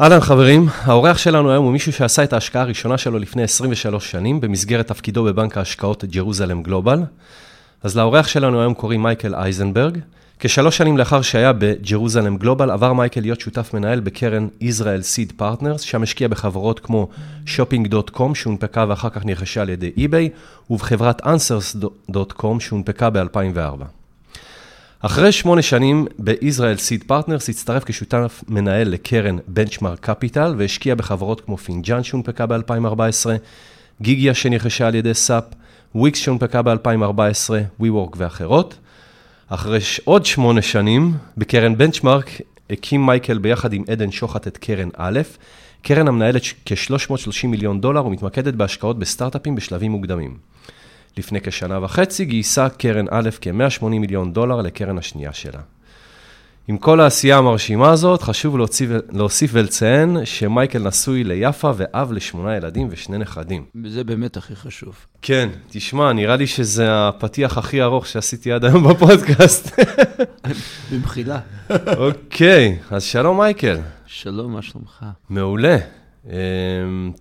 אהלן חברים, האורח שלנו היום הוא מישהו שעשה את ההשקעה הראשונה שלו לפני 23 שנים במסגרת תפקידו בבנק ההשקעות ג'רוזלם גלובל. אז לאורח שלנו היום קוראים מייקל אייזנברג. כשלוש שנים לאחר שהיה בג'רוזלם גלובל עבר מייקל להיות שותף מנהל בקרן ישראל סיד פרטנרס, שם השקיע בחברות כמו shopping.com שהונפקה ואחר כך נרכשה על ידי eBay, ובחברת answers.com שהונפקה ב-2004. אחרי 8 שנים בישראל סיד פרטנרס הצטרף כשותף מנהל לקרן Benchmark Capital והשקיע בחברות כמו Ping.an שהונפקה ב-2014, גיגיה שנרכשה על ידי SAP, Wix שהונפקה ב-2014, WeWork ואחרות. אחרי עוד 8 שנים בקרן Benchmark הקים מייקל ביחד עם עדן שוחט את קרן א', קרן המנהלת כ-$330 מיליון ומתמקדת בהשקעות בסטארט-אפים בשלבים מוקדמים. לפני כשנה וחצי גייסה קרן א' כ-$180 מיליון לקרן השנייה שלה. עם כל העשייה המרשימה הזאת, חשוב להוסיף ולציין שמייקל נשוי ליפה ואב ל8 ילדים ו2 נכדים. זה באמת הכי חשוב. כן, תשמע, נראה לי שזה הפתיח הכי ארוך שעשיתי עד היום בפודקאסט. במחילה. אוקיי, אז שלום מייקל. שלום, מה שלומך? מעולה.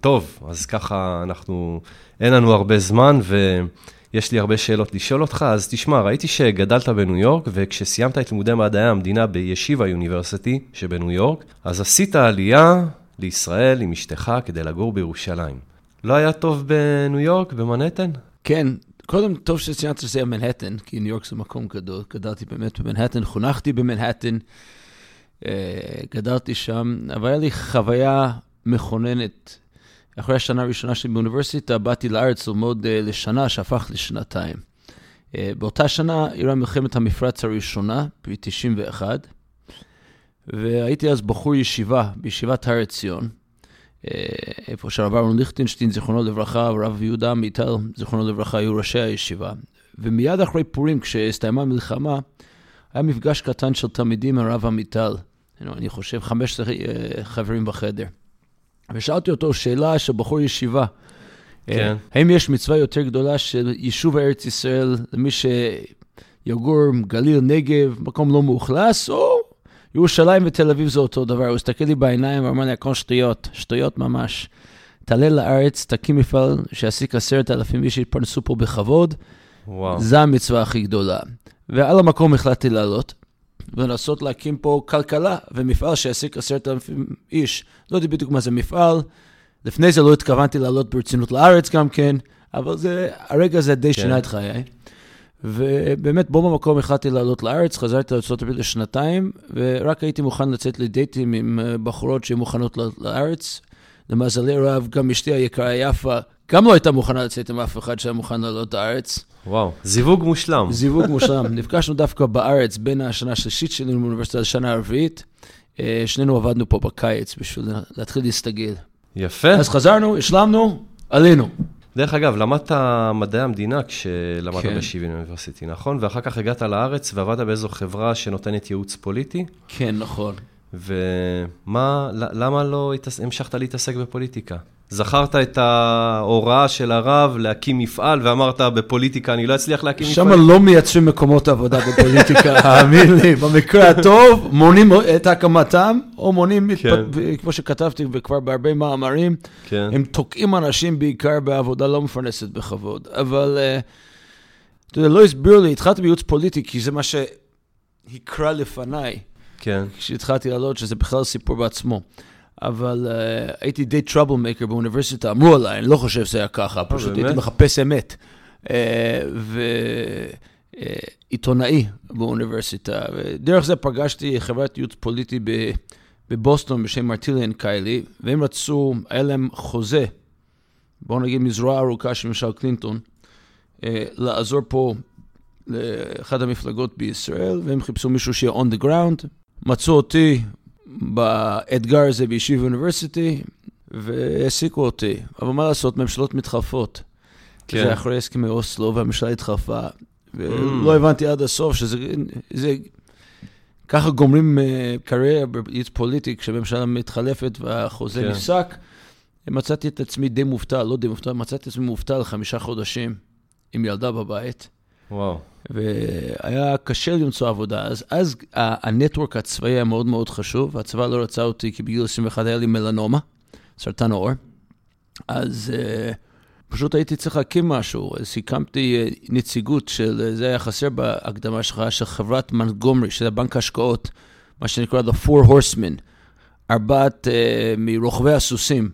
טוב, אז ככה אנחנו... אין לנו הרבה זמן ויש לי הרבה שאלות לשאול אותך, אז תשמע, ראיתי שגדלת בניו יורק וכשסיימת את לימודי מדעי המדינה בישיבה יוניברסיטי שבניו יורק, אז עשית עלייה לישראל עם אשתך כדי לגור בירושלים. לא היה טוב בניו יורק, במנהטן? כן, קודם טוב שציינת שזה היה מנהטן, כי ניו יורק זה מקום גדול, גדלתי באמת במנהטן, חונכתי במנהטן, גדלתי שם, אבל היה לי חוויה מכוננת. אחרי השנה הראשונה שלי באוניברסיטה, באתי לארץ ללמוד לשנה שהפך ל2 שנים. באותה שנה אירעה מלחמת המפרץ הראשונה, ב-91, והייתי אז בחור ישיבה, בישיבת הר עציון, איפה שעברנו ליכטנשטיין, זיכרונו לברכה, רב יהודה עמיטל, זיכרונו לברכה, היו ראשי הישיבה. ומיד אחרי פורים, כשהסתיימה המלחמה, היה מפגש קטן של תלמידים עם רב עמיטל, אני חושב 15 חברים בחדר. ושאלתי אותו שאלה של בחור ישיבה. כן. האם יש מצווה יותר גדולה של יישוב ארץ ישראל, למי שיגור גליל נגב, מקום לא מאוכלס, או ירושלים ותל אביב זה אותו דבר. הוא הסתכל לי בעיניים ואמר לי, הכל שטויות, שטויות ממש. תעלה לארץ, תקים מפעל שיעסיק 10,000 איש שיתפרנסו פה בכבוד. וואו. זו המצווה הכי גדולה. ועל המקום החלטתי לעלות. ולנסות להקים פה כלכלה ומפעל שיעסיק 10,000 איש. לא יודע בדיוק מה זה מפעל. לפני זה לא התכוונתי לעלות ברצינות לארץ גם כן, אבל זה, הרגע הזה די שינה את חיי. ובאמת בו במקום החלטתי לעלות לארץ, חזרתי לארצות הברית ל2 שנים, ורק הייתי מוכן לצאת לדייטים עם בחורות שהן מוכנות לארץ. למזלי רב, גם אשתי היקרה יפה, גם לא הייתה מוכנה לצאת עם אף אחד שהיה מוכן לעלות לארץ. וואו, זיווג מושלם. זיווג מושלם. נפגשנו דווקא בארץ בין השנה השלישית שלנו באוניברסיטה לשנה הרביעית. שנינו עבדנו פה בקיץ בשביל להתחיל להסתגל. יפה. אז חזרנו, השלמנו, עלינו. דרך אגב, למדת מדעי המדינה כשלמדת בישיבה אוניברסיטי, נכון? ואחר כך הגעת לארץ ועבדת באיזו חברה שנותנת ייעוץ פוליטי? כן, נכון. ומה, למה לא המשכת להתעסק בפוליטיקה? זכרת את ההוראה של הרב להקים מפעל, ואמרת בפוליטיקה אני לא אצליח להקים מפעל. שם לא מייצרים מקומות עבודה בפוליטיקה, האמין לי. במקרה הטוב, מונים את הקמתם, או מונים, כמו שכתבתי כבר בהרבה מאמרים, הם תוקעים אנשים בעיקר בעבודה לא מפרנסת בכבוד. אבל, אתה יודע, לא הסביר לי, התחלתי בייעוץ פוליטי, כי זה מה שהקרא לפניי. כשהתחלתי לעלות, שזה בכלל סיפור בעצמו. אבל הייתי די טראבל מייקר באוניברסיטה, אמרו עליי, אני לא חושב שזה היה ככה, פשוט הייתי מחפש אמת. ועיתונאי באוניברסיטה. דרך זה פגשתי חברת ייעוץ פוליטי בבוסטון בשם מרטילי and קיילי, והם רצו, היה להם חוזה, בואו נגיד מזרוע ארוכה של ממשל קלינטון, לעזור פה לאחד המפלגות בישראל, והם חיפשו מישהו שיהיה on the ground, מצאו אותי, באתגר הזה בישיבה אוניברסיטי, והעסיקו אותי. אבל מה לעשות? ממשלות מתחלפות. כן. זה אחרי הסכמי אוסלו, והממשלה התחלפה. ולא הבנתי עד הסוף שזה ככה גומרים קריירה פוליטית, כשהממשלה מתחלפת והחוזה כן. נפסק. מצאתי את עצמי די מובטל, לא די מובטל, מצאתי את עצמי מובטל 5 חודשים עם ילדה בבית. וואו. והיה קשה למצוא עבודה. אז הנטוורק הצבאי היה מאוד מאוד חשוב, והצבא לא רצה אותי, כי בגיל 21 היה לי מלנומה, סרטן העור. אז פשוט הייתי צריך להקים משהו. אז הקמתי נציגות של, זה היה חסר בהקדמה שלך, של חברת מנגומרי, של הבנק ההשקעות, מה שנקרא The Four Horsemen, ארבעת מרוכבי הסוסים,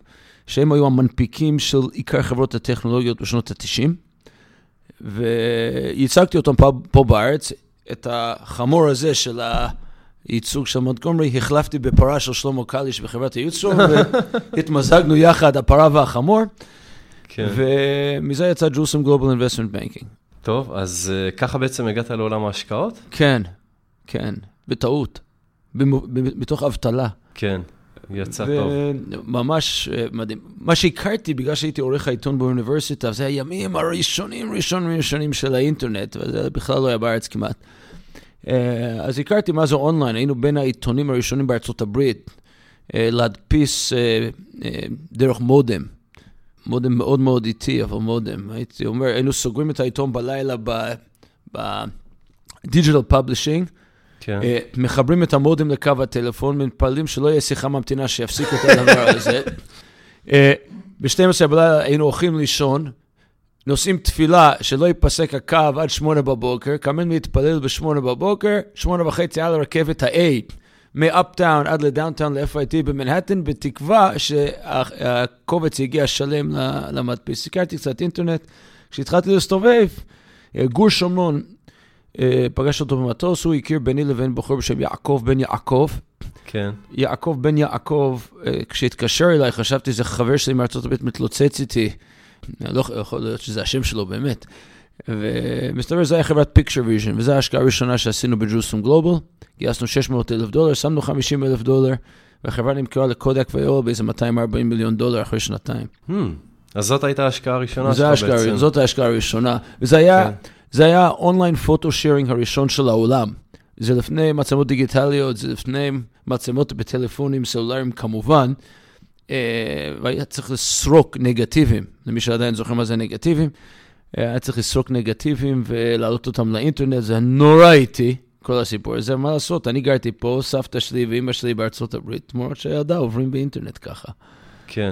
שהם היו המנפיקים של עיקר חברות הטכנולוגיות בשנות ה-90, וייצגתי אותם פה בארץ. את החמור הזה של הייצוג של מונטגומרי החלפתי בפרה של שלמה קליש בחברת הייצור, והתמזגנו יחד, הפרה והחמור, ומזה יצא Jerusalem Global Investment Banking. טוב, אז ככה בעצם הגעת לעולם ההשקעות? כן, כן, בטעות, בתוך אבטלה. כן, יצא טוב. ממש מדהים. מה שהכרתי, בגלל שהייתי עורך העיתון באוניברסיטה, זה הימים הראשונים של האינטרנט, וזה בכלל לא היה בארץ כמעט. אז הכרתי מה זה אונליין, היינו בין העיתונים הראשונים בארצות הברית, להדפיס דרך מודם. מודם מאוד מאוד איטי, אבל מודם. הייתי אומר, היינו סוגרים את העיתון בלילה בדיג'יטל פאבלישינג, מחברים את המודם לקו הטלפון, מפעלים שלא יהיה שיחה ממתינה שיפסיק את הדבר הזה. ב-12 בלילה היינו הולכים לישון, נוסעים תפילה שלא ייפסק הקו עד 8 בבוקר, קמים להתפלל ב-8 בבוקר, 8:30 על הרכבת ה-8, מאפטאון עד לדאונטאון ל-FIT במנהטן, בתקווה שהקובץ יגיע שלם למדפיס. סיקרתי קצת אינטרנט, כשהתחלתי להסתובב, גור שומלון, פגש אותו במטוס, הוא הכיר ביני לבין בחור בשם יעקב בן יעקב. כן. יעקב בן יעקב, כשהתקשר אליי, חשבתי, זה חבר שלי מארצות הברית מתלוצץ איתי. לא יכול להיות שזה השם שלו באמת. ומסתבר, זה היה חברת Pixelur Vision, וזו ההשקעה הראשונה שעשינו בג'רוסלם גלובל. גייסנו $600,000, שמנו $50,000, והחברה נמכרה לקודק ואול באיזה $240 מיליון אחרי שנתיים. אז זאת הייתה ההשקעה הראשונה שלך בעצם. זאת ההשקעה הראשונה. וזה היה... זה היה אונליין פוטו שירינג הראשון של העולם. זה לפני מצלמות דיגיטליות, זה לפני מצלמות בטלפונים סלולריים כמובן, והיה צריך לסרוק נגטיבים, למי שעדיין זוכר מה זה נגטיבים, היה צריך לסרוק נגטיבים ולהעלות אותם לאינטרנט, זה נורא איטי, כל הסיפור הזה, מה לעשות? אני גרתי פה, סבתא שלי ואימא שלי בארצות הברית, תמורת שהילדה עוברים באינטרנט ככה. כן,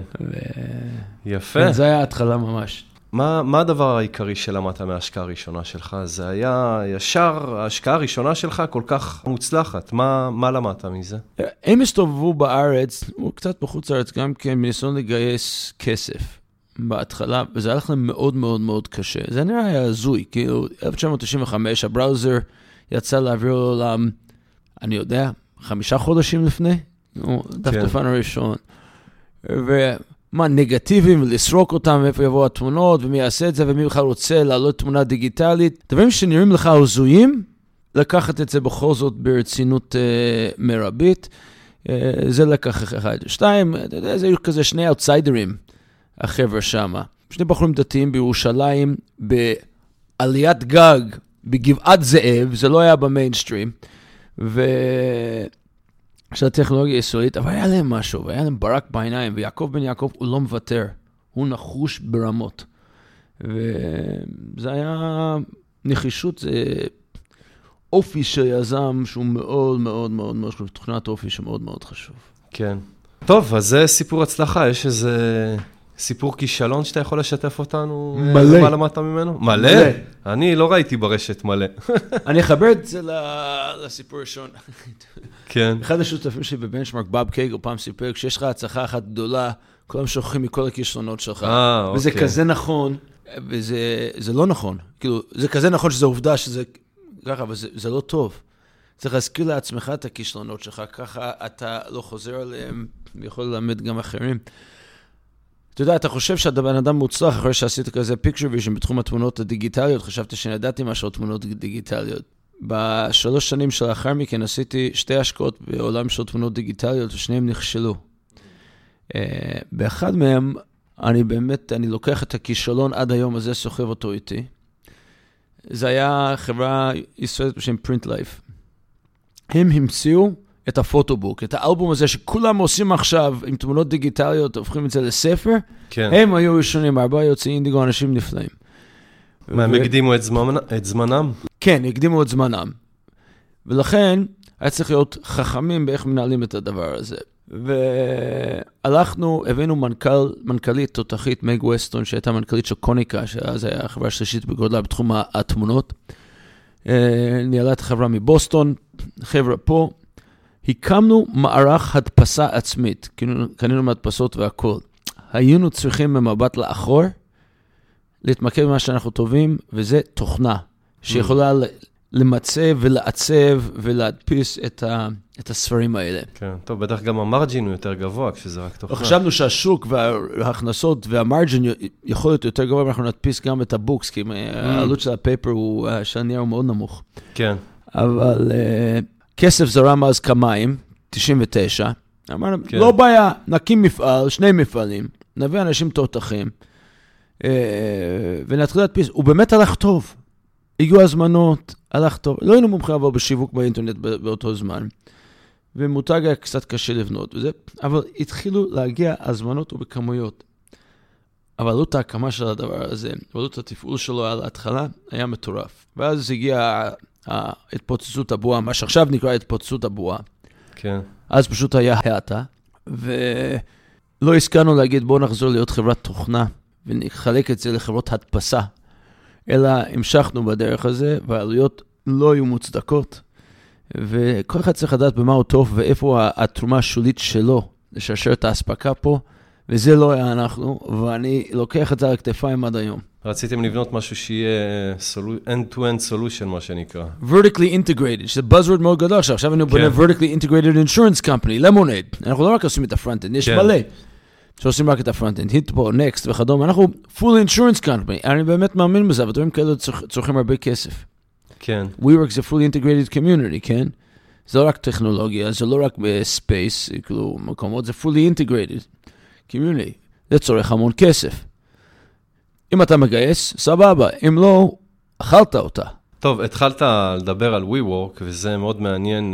יפה. זה היה ההתחלה ממש. מה הדבר העיקרי שלמדת מההשקעה הראשונה שלך? זה היה ישר, ההשקעה הראשונה שלך כל כך מוצלחת. מה למדת מזה? הם הסתובבו בארץ, או קצת בחוץ לארץ גם כן, מניסיון לגייס כסף בהתחלה, וזה הלך להם מאוד מאוד מאוד קשה. זה נראה היה זוי, כאילו 1995, הבראוזר יצא להעביר לעולם, אני יודע, 5 חודשים לפני, דפדפן הראשון. מה, נגטיבים, לסרוק אותם, איפה יבואו התמונות, ומי יעשה את זה, ומי בכלל רוצה להעלות תמונה דיגיטלית. דברים שנראים לך הזויים, לקחת את זה בכל זאת ברצינות מרבית. זה לקח 1, 2, אתה יודע, זה היו כזה 2 אוטסיידרים, החבר'ה שם. 2 בחורים דתיים בירושלים, בעליית גג, בגבעת זאב, זה לא היה במיינסטרים, של הטכנולוגיה הישראלית, אבל היה להם משהו, והיה להם ברק בעיניים, ויעקב בן יעקב הוא לא מוותר, הוא נחוש ברמות. וזה היה נחישות, זה אופי של יזם, שהוא מאוד מאוד מאוד מאוד חשוב, תוכנת אופי שמאוד מאוד חשוב. כן. טוב, אז זה סיפור הצלחה, יש איזה... סיפור כישלון שאתה יכול לשתף אותנו? מלא. מה למדת ממנו? מלא? אני לא ראיתי ברשת מלא. אני אחבר את זה לסיפור ראשון. כן. אחד השותפים שלי בבנצ'מרק, בב קייגל, פעם סיפר, כשיש לך הצלחה אחת גדולה, כולם שוכחים מכל הכישלונות שלך. וזה כזה נכון, וזה לא נכון. כאילו, זה כזה נכון שזו עובדה שזה ככה, אבל זה לא טוב. צריך להזכיר לעצמך את הכישלונות שלך, ככה אתה לא חוזר עליהם, ויכול ללמד גם אחרים. אתה יודע, אתה חושב שאתה בן אדם מוצלח אחרי שעשית כזה Pixelur Vision בתחום התמונות הדיגיטליות, חשבתי שנדעתי משהו תמונות דיגיטליות. ב3 שנים שלאחר מכן עשיתי 2 השקעות בעולם של תמונות דיגיטליות, ושניהם נכשלו. באחד מהם, אני לוקח את הכישלון עד היום הזה, סוחב אותו איתי. זה היה חברה ישראלית בשם Print Life. הם המציאו את הפוטובוק, את האלבום הזה שכולם עושים עכשיו עם תמונות דיגיטליות, הופכים את זה לספר, הם היו ראשונים, 4 יוצאים אינדיגו, אנשים נפלאים. מה, הם הקדימו את זמנם? כן, הקדימו את זמנם. ולכן היה צריך להיות חכמים באיך מנהלים את הדבר הזה. והלכנו, הבאנו מנכלית תותחית מג ווסטון, שהייתה מנכלית של קוניקה, שאז היה החברה השלישית בגודלה בתחום התמונות. ניהלת חברה מבוסטון, חברה פה. הקמנו מערך הדפסה עצמית, קנינו מהדפסות והכל. היינו צריכים ממבט לאחור, להתמקד במה שאנחנו טובים, וזה תוכנה, שיכולה למצב ולעצב ולהדפיס את הספרים האלה. כן, טוב, בטח גם המרג'ין הוא יותר גבוה, כשזה רק תוכנה. חשבנו שהשוק וההכנסות והמרג'ין יכול להיות יותר גבוה, ואנחנו נדפיס גם את הבוקס, כי העלות של הפייפר הוא, שהנייר הוא מאוד נמוך. כן. אבל כסף זרם אז כמיים, 99. אמרנו, לא בעיה, נקים מפעל, שני מפעלים, נביא אנשים תותחים, ונתחיל להדפיס. הוא באמת הלך טוב. הגיעו הזמנות, הלך טוב. לא היינו מומחים אבל בשיווק באינטרנט באותו זמן. ומותג היה קצת קשה לבנות וזה. אבל התחילו להגיע הזמנות ובכמויות. אבל עלות ההקמה של הדבר הזה, עלות התפעול שלו על ההתחלה, היה מטורף. ואז הגיעה התפוצצות הבועה, מה שעכשיו נקרא התפוצצות הבועה. כן. אז פשוט היה העתה. ולא הסכנו להגיד, בואו נחזור להיות חברת תוכנה. ונחלק את זה לחברות הדפסה, אלא המשכנו בדרך הזה, והעלויות לא היו מוצדקות, וכל אחד צריך לדעת במה הוא טוב, ואיפה התרומה השולית שלו, לשאשר את ההספקה פה, וזה לא היה אנחנו, ואני לוקח את זה על הכתפיים עד היום. רציתם לבנות משהו שיהיה end-to-end solution, מה שנקרא. Vertically integrated, שזה buzzword מאוד גדול, שעכשיו אני בונה vertically integrated insurance company, Lemonade. אנחנו לא רק עושים את הפרנט-אנד, יש מלא. שעושים רק את הפרנט-אנד, היטבו, נקסט וכדומה. אנחנו full insurance company. אני באמת מאמין בזה, אבל דברים כאלה צריכים הרבה כסף. כן. WeWork זה fully integrated community, כן? זה לא רק טכנולוגיה, זה לא רק ספייס, כאילו מקומות, זה fully integrated community. זה צורך המון כסף. אם אתה מגייס, סבבה. אם לא, אכלת אותה. טוב, התחלת לדבר על WeWork, וזה מאוד מעניין.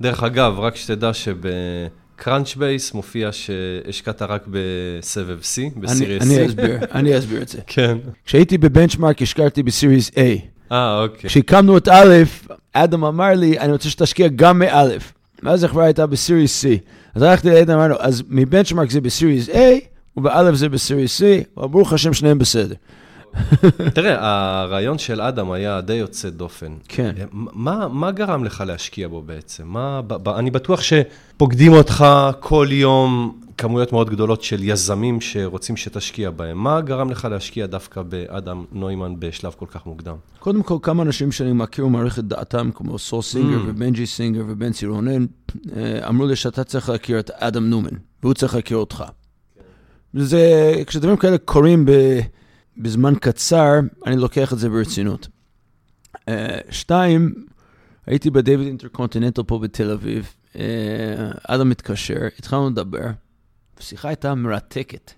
דרך אגב, רק שתדע קראנץ' בייס מופיע שהשקעת רק בסבב C, בסיריס C. אני אסביר את זה. כן. כשהייתי בבנצ'מארק, השקעתי בסיריס A. אוקיי. כשהקמנו את א', אדם אמר לי, אני רוצה שתשקיע גם מא', ואז החברה הייתה בסיריס C. אז הלכתי לאדם, אמרנו, אז מבנצ'מארק זה בסיריס A, ובא' זה בסיריס C, וברוך השם שניהם בסדר. תראה, הרעיון של אדם היה די יוצא דופן. כן. מה גרם לך להשקיע בו בעצם? אני בטוח שפוקדים אותך כל יום כמויות מאוד גדולות של יזמים שרוצים שתשקיע בהם. מה גרם לך להשקיע דווקא באדם נוימן בשלב כל כך מוקדם? קודם כל, כמה אנשים שאני מכיר ומעריך את דעתם, כמו סור סינגר ובנג'י סינגר ובנצי רונן, אמרו לי שאתה צריך להכיר את אדם נומן, והוא צריך להכיר אותך. זה, כשדברים כאלה קורים בזמן קצר, אני לוקח את זה ברצינות. שתיים, הייתי בדיוויד אינטרקונטיננטל פה בתל אביב, אדם מתקשר, התחלנו לדבר, השיחה הייתה מרתקת.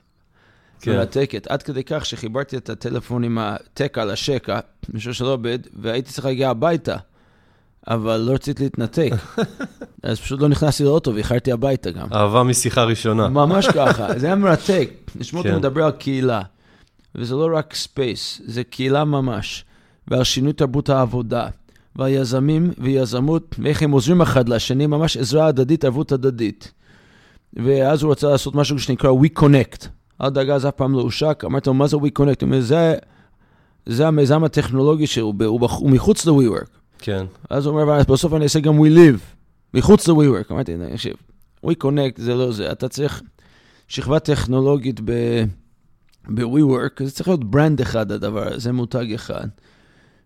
כן. מרתקת, עד כדי כך שחיברתי את הטלפון עם הטקע לשקע, משהו שלא עובד, והייתי צריך להגיע הביתה, אבל לא רציתי להתנתק. אז פשוט לא נכנסתי לאוטו, והחרתי הביתה גם. אהבה משיחה ראשונה. ממש ככה, זה היה מרתק. נשמעות כן. מדבר על קהילה. וזה לא רק ספייס, זה קהילה ממש, ועל שינוי תרבות העבודה, והיזמים ויזמות, ואיך הם עוזרים אחד לשני, ממש עזרה הדדית, ערבות הדדית. ואז הוא רוצה לעשות משהו שנקרא We Connect. עד דאגה זה אף פעם לא הושק, אמרת לו, מה זה We Connect? הוא אומר, זה המיזם הטכנולוגי שהוא מחוץ ל-WeWork. כן. אז הוא אומר, בסוף אני אעשה גם We Live, מחוץ ל-WeWork. אמרתי, נקשיב, We Connect זה לא זה, אתה צריך שכבה טכנולוגית ב-WeWork, זה צריך להיות ברנד אחד הדבר, זה מותג אחד.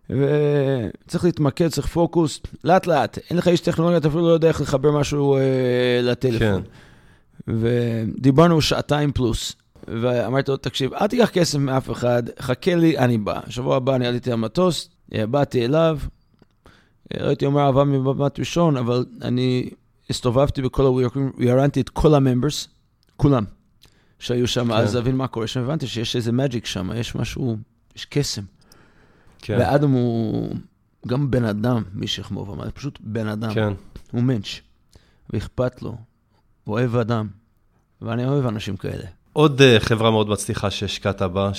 וצריך להתמקד, צריך פוקוס, לאט לאט, אין לך איש טכנולוגיה, אתה אפילו לא יודע איך לחבר משהו לטלפון. ודיברנו שעתיים פלוס, ואמרתי לו, תקשיב, אל תיקח כסף מאף אחד, חכה לי, אני בא. שבוע הבא אני עליתי למטוס, באתי אליו, לא הייתי אומר אהבה מבמת ראשון, אבל אני הסתובבתי בכל ה-WeWork, ירנתי את כל הממברס, כולם. שהיו שם, אז להבין מה קורה שם, הבנתי שיש איזה מג'יק שם, יש משהו, יש קסם. ואדם הוא גם בן אדם, מי שחמוב, אבל פשוט בן אדם. הוא מנש, ואכפת לו, אוהב אדם, ואני אוהב אנשים כאלה. עוד חברה מאוד מצליחה שהשקעת בה,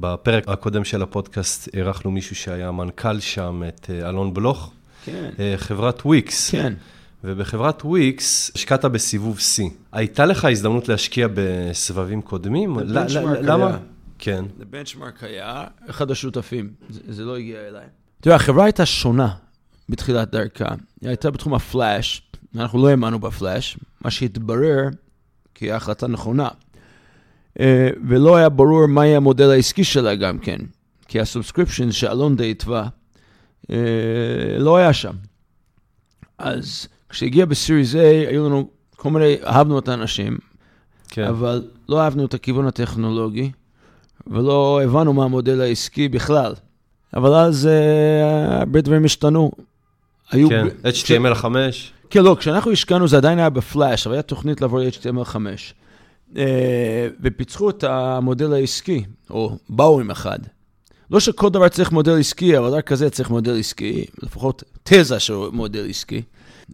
בפרק הקודם של הפודקאסט ערכנו מישהו שהיה מנכ"ל שם, את אלון בלוך, כן. חברת וויקס. כן. ובחברת וויקס השקעת בסיבוב C. הייתה לך הזדמנות להשקיע בסבבים קודמים? למה? כן. הבנצ'מרק היה אחד השותפים, זה לא הגיע אליי. תראה, החברה הייתה שונה בתחילת דרכה. היא הייתה בתחום הפלאש, אנחנו לא האמנו בפלאש, מה שהתברר כהחלטה נכונה. ולא היה ברור מה היה המודל העסקי שלה גם כן, כי הסובסקריפשן שאלון די התווה לא היה שם. אז כשהגיע בסיריז A, היו לנו כל מיני, אהבנו את האנשים, כן. אבל לא אהבנו את הכיוון הטכנולוגי, ולא הבנו מה המודל העסקי בכלל. אבל אז הרבה דברים השתנו. כן, HTML5. כן, לא, כשאנחנו השקענו זה עדיין היה בפלאש, אבל היה תוכנית לעבור ל-HTML5. ופיצחו את המודל העסקי, או באו עם אחד. לא שכל דבר צריך מודל עסקי, אבל רק כזה צריך מודל עסקי, לפחות תזה של מודל עסקי.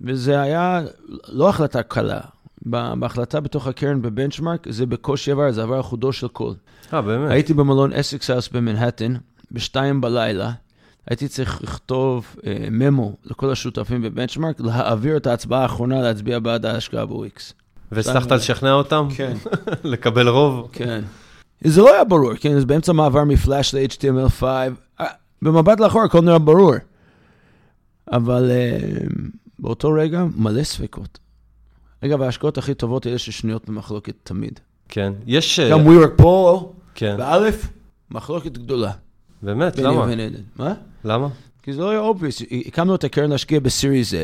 וזה היה לא החלטה קלה. בהחלטה בתוך הקרן בבנצ'מרק, זה בקושי עבר, זה עבר החודו של כל. באמת. הייתי במלון אסיקס האוס במנהטן, בשתיים בלילה, הייתי צריך לכתוב ממו לכל השותפים בבנצ'מרק, להעביר את ההצבעה האחרונה להצביע בעד ההשקעה בוויקס. והצלחת לשכנע אותם? כן. לקבל רוב? כן. זה לא היה ברור, כן? זה באמצע מעבר מפלאש ל-HTML5. במבט לאחור, הכל נראה ברור. אבל באותו רגע, מלא ספקות. אגב, ההשקעות הכי טובות האלה ששנויות במחלוקת תמיד. כן. יש... גם WeWork פה, באלף, מחלוקת גדולה. באמת? למה? מה? למה? כי זה לא היה obvious. הקמנו את הקרן להשקיע בסיריז A,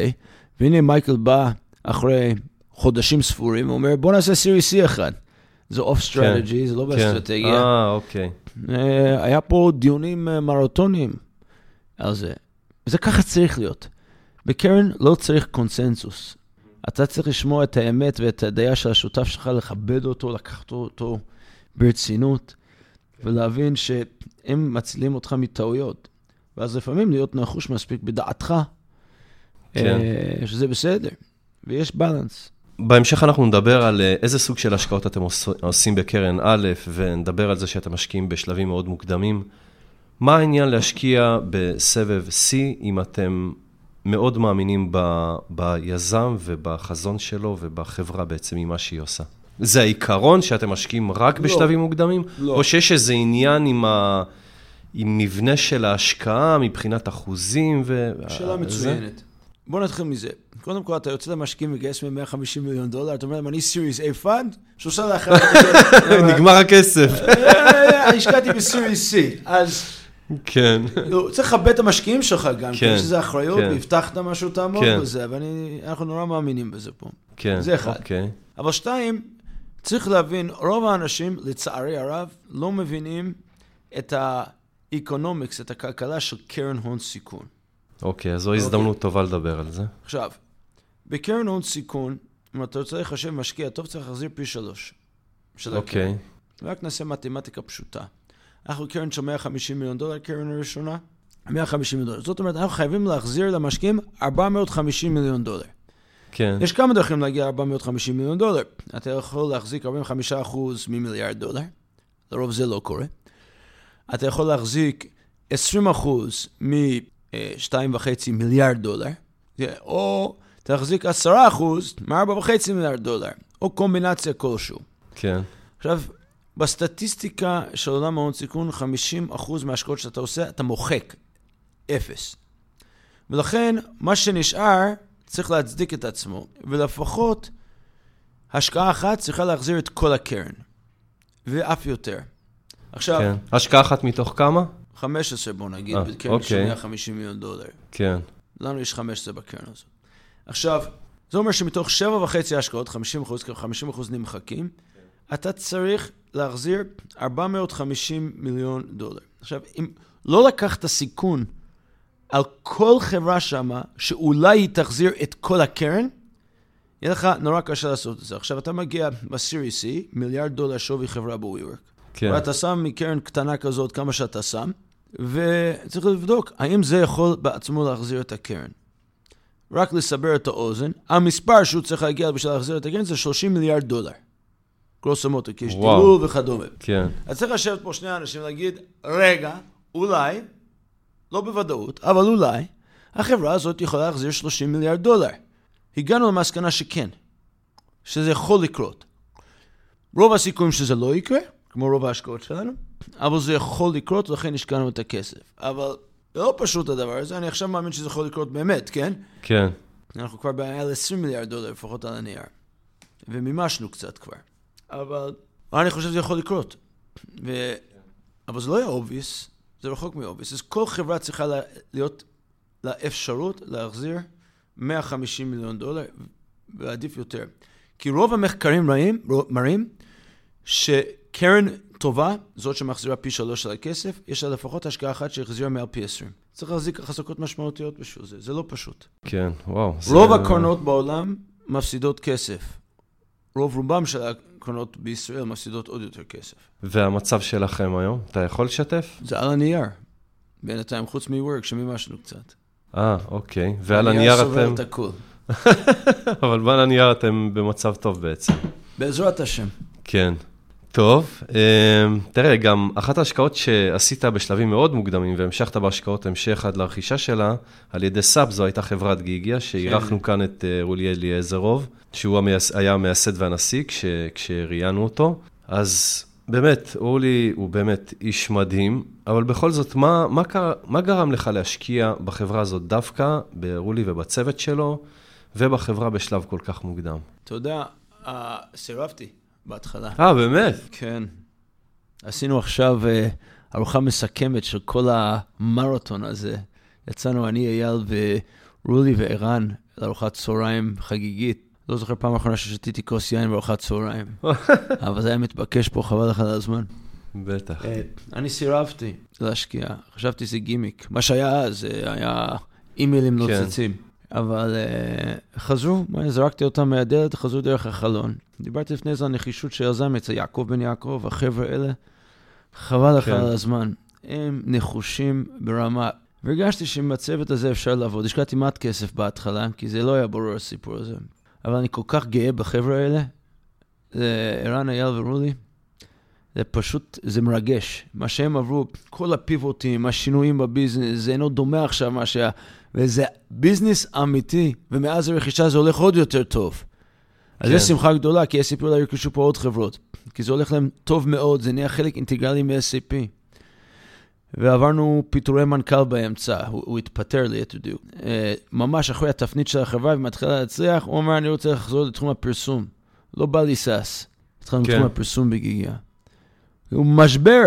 והנה מייקל בא אחרי חודשים ספורים, הוא אומר, בוא נעשה סיריז C אחד. זה אוף סטרטג'י, זה לא באסטרטגיה. אוקיי. היה פה דיונים מרתוניים על זה. וזה ככה צריך להיות. בקרן לא צריך קונסנסוס. אתה צריך לשמוע את האמת ואת הדעה של השותף שלך, לכבד אותו, לקחת אותו ברצינות, ולהבין שהם מצילים אותך מטעויות. ואז לפעמים להיות נחוש מספיק בדעתך, שזה בסדר. ויש בלנס. בהמשך אנחנו נדבר על איזה סוג של השקעות אתם עושים בקרן א', ונדבר על זה שאתם משקיעים בשלבים מאוד מוקדמים. מה העניין להשקיע בסבב C, אם אתם מאוד מאמינים ביזם ובחזון שלו ובחברה בעצם עם מה שהיא עושה? זה העיקרון שאתם משקיעים רק בשלבים מוקדמים? או שיש איזה עניין עם מבנה של ההשקעה, מבחינת אחוזים? שאלה מצוינת. בוא נתחיל מזה. קודם כל, אתה יוצא למשקיעים וגייס $150 מיליון, אתה אומר להם, אני סיריז A פאנד, שעושה לאחר... נגמר הכסף. השקעתי בסיריז C, אז... כן. צריך לחבט את המשקיעים שלך גם, כי שזה אחריות, והבטחת משהו תעמוד בזה, ואנחנו נורא מאמינים בזה פה. כן. זה אחד. אבל שתיים, צריך להבין, רוב האנשים, לצערי הרב, לא מבינים את האקונומיקס, את הכלכלה של קרן הון סיכון. אוקיי, אז זו הזדמנות טובה לדבר על זה. עכשיו, בקרן הון סיכון, אם אתה רוצה לחשב משקיע טוב, צריך להחזיר פי 3. אוקיי. רק נעשה מתמטיקה פשוטה. אנחנו קרן של $150 מיליון, קרן הראשונה, $150 מיליון. זאת אומרת, אנחנו חייבים להחזיר למשקיעים $450 מיליון. כן. יש כמה דרכים להגיע $450 מיליון. אתה יכול להחזיק 45% ממיליארד דולר. לרוב זה לא קורה. אתה יכול להחזיק 20% $2.5 מיליארד, או תחזיק 10% $4.5 מיליארד, או קומבינציה כלשהו. כן. עכשיו, בסטטיסטיקה של עולם ההון סיכון, 50% מההשקעות שאתה עושה, אתה מוחק. 0. ולכן, מה שנשאר, צריך להצדיק את עצמו, ולפחות, השקעה אחת צריכה להחזיר את כל הקרן. ואף יותר. עכשיו... כן. השקעה אחת מתוך כמה? 15 בוא נגיד, בקרן שנייה $50 מיליון. כן. לנו יש 15 בקרן הזאת. עכשיו, זה אומר שמתוך 7.5 השקעות, 50% נמחקים, אתה צריך להחזיר $450 מיליון. עכשיו, אם לא לקחת סיכון על כל חברה שמה, שאולי היא תחזיר את כל הקרן, יהיה לך נורא קשה לעשות את זה. עכשיו, אתה מגיע בסיריס C, $1 מיליארד שווי חברה ב-WeWork. ואתה שם מקרן קטנה כזאת כמה שאתה שם, וצריך לבדוק האם זה יכול בעצמו להחזיר את הקרן. רק לסבר את האוזן, המספר שהוא צריך להגיע בשביל להחזיר את הקרן זה $30 מיליארד. גרוסומוטו, כי יש דיבור וכדומה. כן. אז צריך לשבת פה שני אנשים ולהגיד, רגע, אולי, לא בוודאות, אבל אולי, החברה הזאת יכולה להחזיר $30 מיליארד. הגענו למסקנה שכן, שזה יכול לקרות. רוב הסיכויים שזה לא יקרה, כמו רוב ההשקעות שלנו, אבל זה יכול לקרות, ולכן השקענו את הכסף. אבל זה לא פשוט הדבר הזה, אני עכשיו מאמין שזה יכול לקרות באמת, כן? כן. אנחנו כבר בעל $20 מיליארד, לפחות על הנייר. ומימשנו קצת כבר. אבל אני חושב שזה יכול לקרות. אבל זה לא יהיה obvious, זה רחוק מ-obvious. אז כל חברה צריכה להיות לאפשרות להחזיר $150 מיליון, ועדיף יותר. כי רוב המחקרים מראים שקרן טובה, זאת שמחזירה פי 3 של הכסף, יש לה לפחות השקעה אחת שהחזירה מעל פי 20. צריך להחזיק חסקות משמעותיות בשביל זה. זה לא פשוט. כן, וואו. רוב הקרנות בעולם מפסידות כסף. רוב רובם של הקרנות בישראל מפסידות עוד יותר כסף. והמצב שלכם היום, אתה יכול לשתף? זה על הנייר. בינתיים, חוץ מ-WeWork, שמימשנו קצת. אוקיי. ועל הנייר אתם... סובל את הכול. אבל בעל הנייר אתם במצב טוב בעצם. בעזרת השם. כן. טוב, תראה, גם אחת ההשקעות שעשית בשלבים מאוד מוקדמים, והמשכת בהשקעות המשך עד לרכישה שלה, על ידי SAP, זו הייתה חברת גיגיה, שאירחנו כאן את רולי אליעזרוב, שהוא היה המייסד והנשיא כשראיינו אותו. אז באמת, רולי הוא באמת איש מדהים, אבל בכל זאת, מה גרם לך להשקיע בחברה הזאת דווקא, ברולי ובצוות שלו, ובחברה בשלב כל כך מוקדם? תודה, סירבתי. בהתחלה. באמת? כן. עשינו עכשיו ארוחה מסכמת של כל המרתון הזה. יצאנו, אני, אייל ורולי ואירן, לארוחת צהריים חגיגית. לא זוכר פעם האחרונה ששתיתי כוס יין בארוחת צהריים. אבל זה היה מתבקש פה, חבל לך על הזמן. בטח. אני סירבתי להשקיע. חשבתי זה גימיק. מה שהיה אז, היה אימיילים נוצצים. אבל חזרו, זרקתי אותם מהדלת, חזרו דרך החלון. דיברתי לפני זה על נחישות שיזם אצל יעקב בן יעקב, החבר'ה האלה, חבל לך על הזמן. הם נחושים ברמה. והרגשתי שעם הצוות הזה אפשר לעבוד. השקעתי מעט כסף בהתחלה, כי זה לא היה ברור הסיפור הזה. אבל אני כל כך גאה בחבר'ה האלה. ערן, אייל ורולי. זה פשוט, זה מרגש. מה שהם עברו, כל הפיבוטים, השינויים בביזנס, זה אינו דומה עכשיו מה שהיה. וזה ביזנס אמיתי, ומאז הרכישה זה הולך עוד יותר טוב. אז זה שמחה גדולה, כי SAP אולי ירכשו פה עוד חברות, כי זה הולך להם טוב מאוד, זה נהיה חלק אינטגרלי מ-SAP. ועברנו פיטורי מנכ"ל באמצע, הוא התפטר לי, ממש אחרי התפנית של החברה, ומתחילה להצליח, הוא אומר, אני רוצה לחזור לתחום הפרסום. לא בא לי סס. התחלנו לתחום הפרסום בגיגיה. הוא משבר,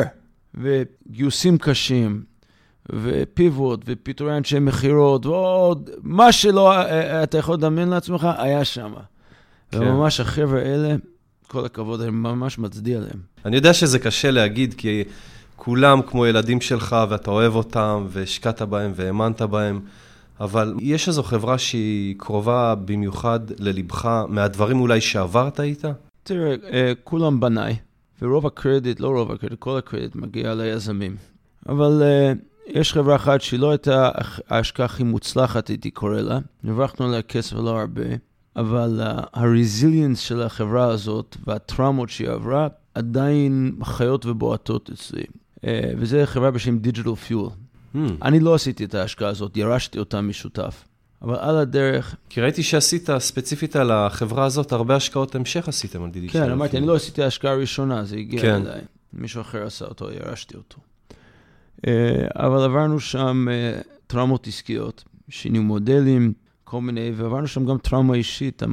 וגיוסים קשים, ופיבוט, ופיטורי אנשי מחירות, ועוד, מה שלא אתה יכול לדמיין לעצמך, היה שם. וממש החבר'ה האלה, כל הכבוד, אני ממש מצדיע להם. אני יודע שזה קשה להגיד, כי כולם כמו ילדים שלך, ואתה אוהב אותם, והשקעת בהם, והאמנת בהם, אבל יש איזו חברה שהיא קרובה במיוחד ללבך, מהדברים אולי שעברת איתה? תראה, כולם בניי, ורוב הקרדיט, לא רוב הקרדיט, כל הקרדיט מגיע ליזמים. אבל יש חברה אחת שהיא לא הייתה ההשקעה הכי מוצלחת, הייתי קורא לה. הרווחנו עליה כסף לא הרבה. אבל הרזיליאנס של החברה הזאת והטראומות שהיא עברה עדיין חיות ובועטות אצלי. וזה חברה בשם Digital Fuel. אני לא עשיתי את ההשקעה הזאת, ירשתי אותה משותף. אבל על הדרך... כי ראיתי שעשית ספציפית על החברה הזאת, הרבה השקעות המשך עשיתם על Digital Fuel. כן, אמרתי, אני לא עשיתי ההשקעה הראשונה, זה הגיע אליי. מישהו אחר עשה אותו, ירשתי אותו. אבל עברנו שם טראומות עסקיות, שינו מודלים, כל מיני, ועברנו שם גם טראומה אישית,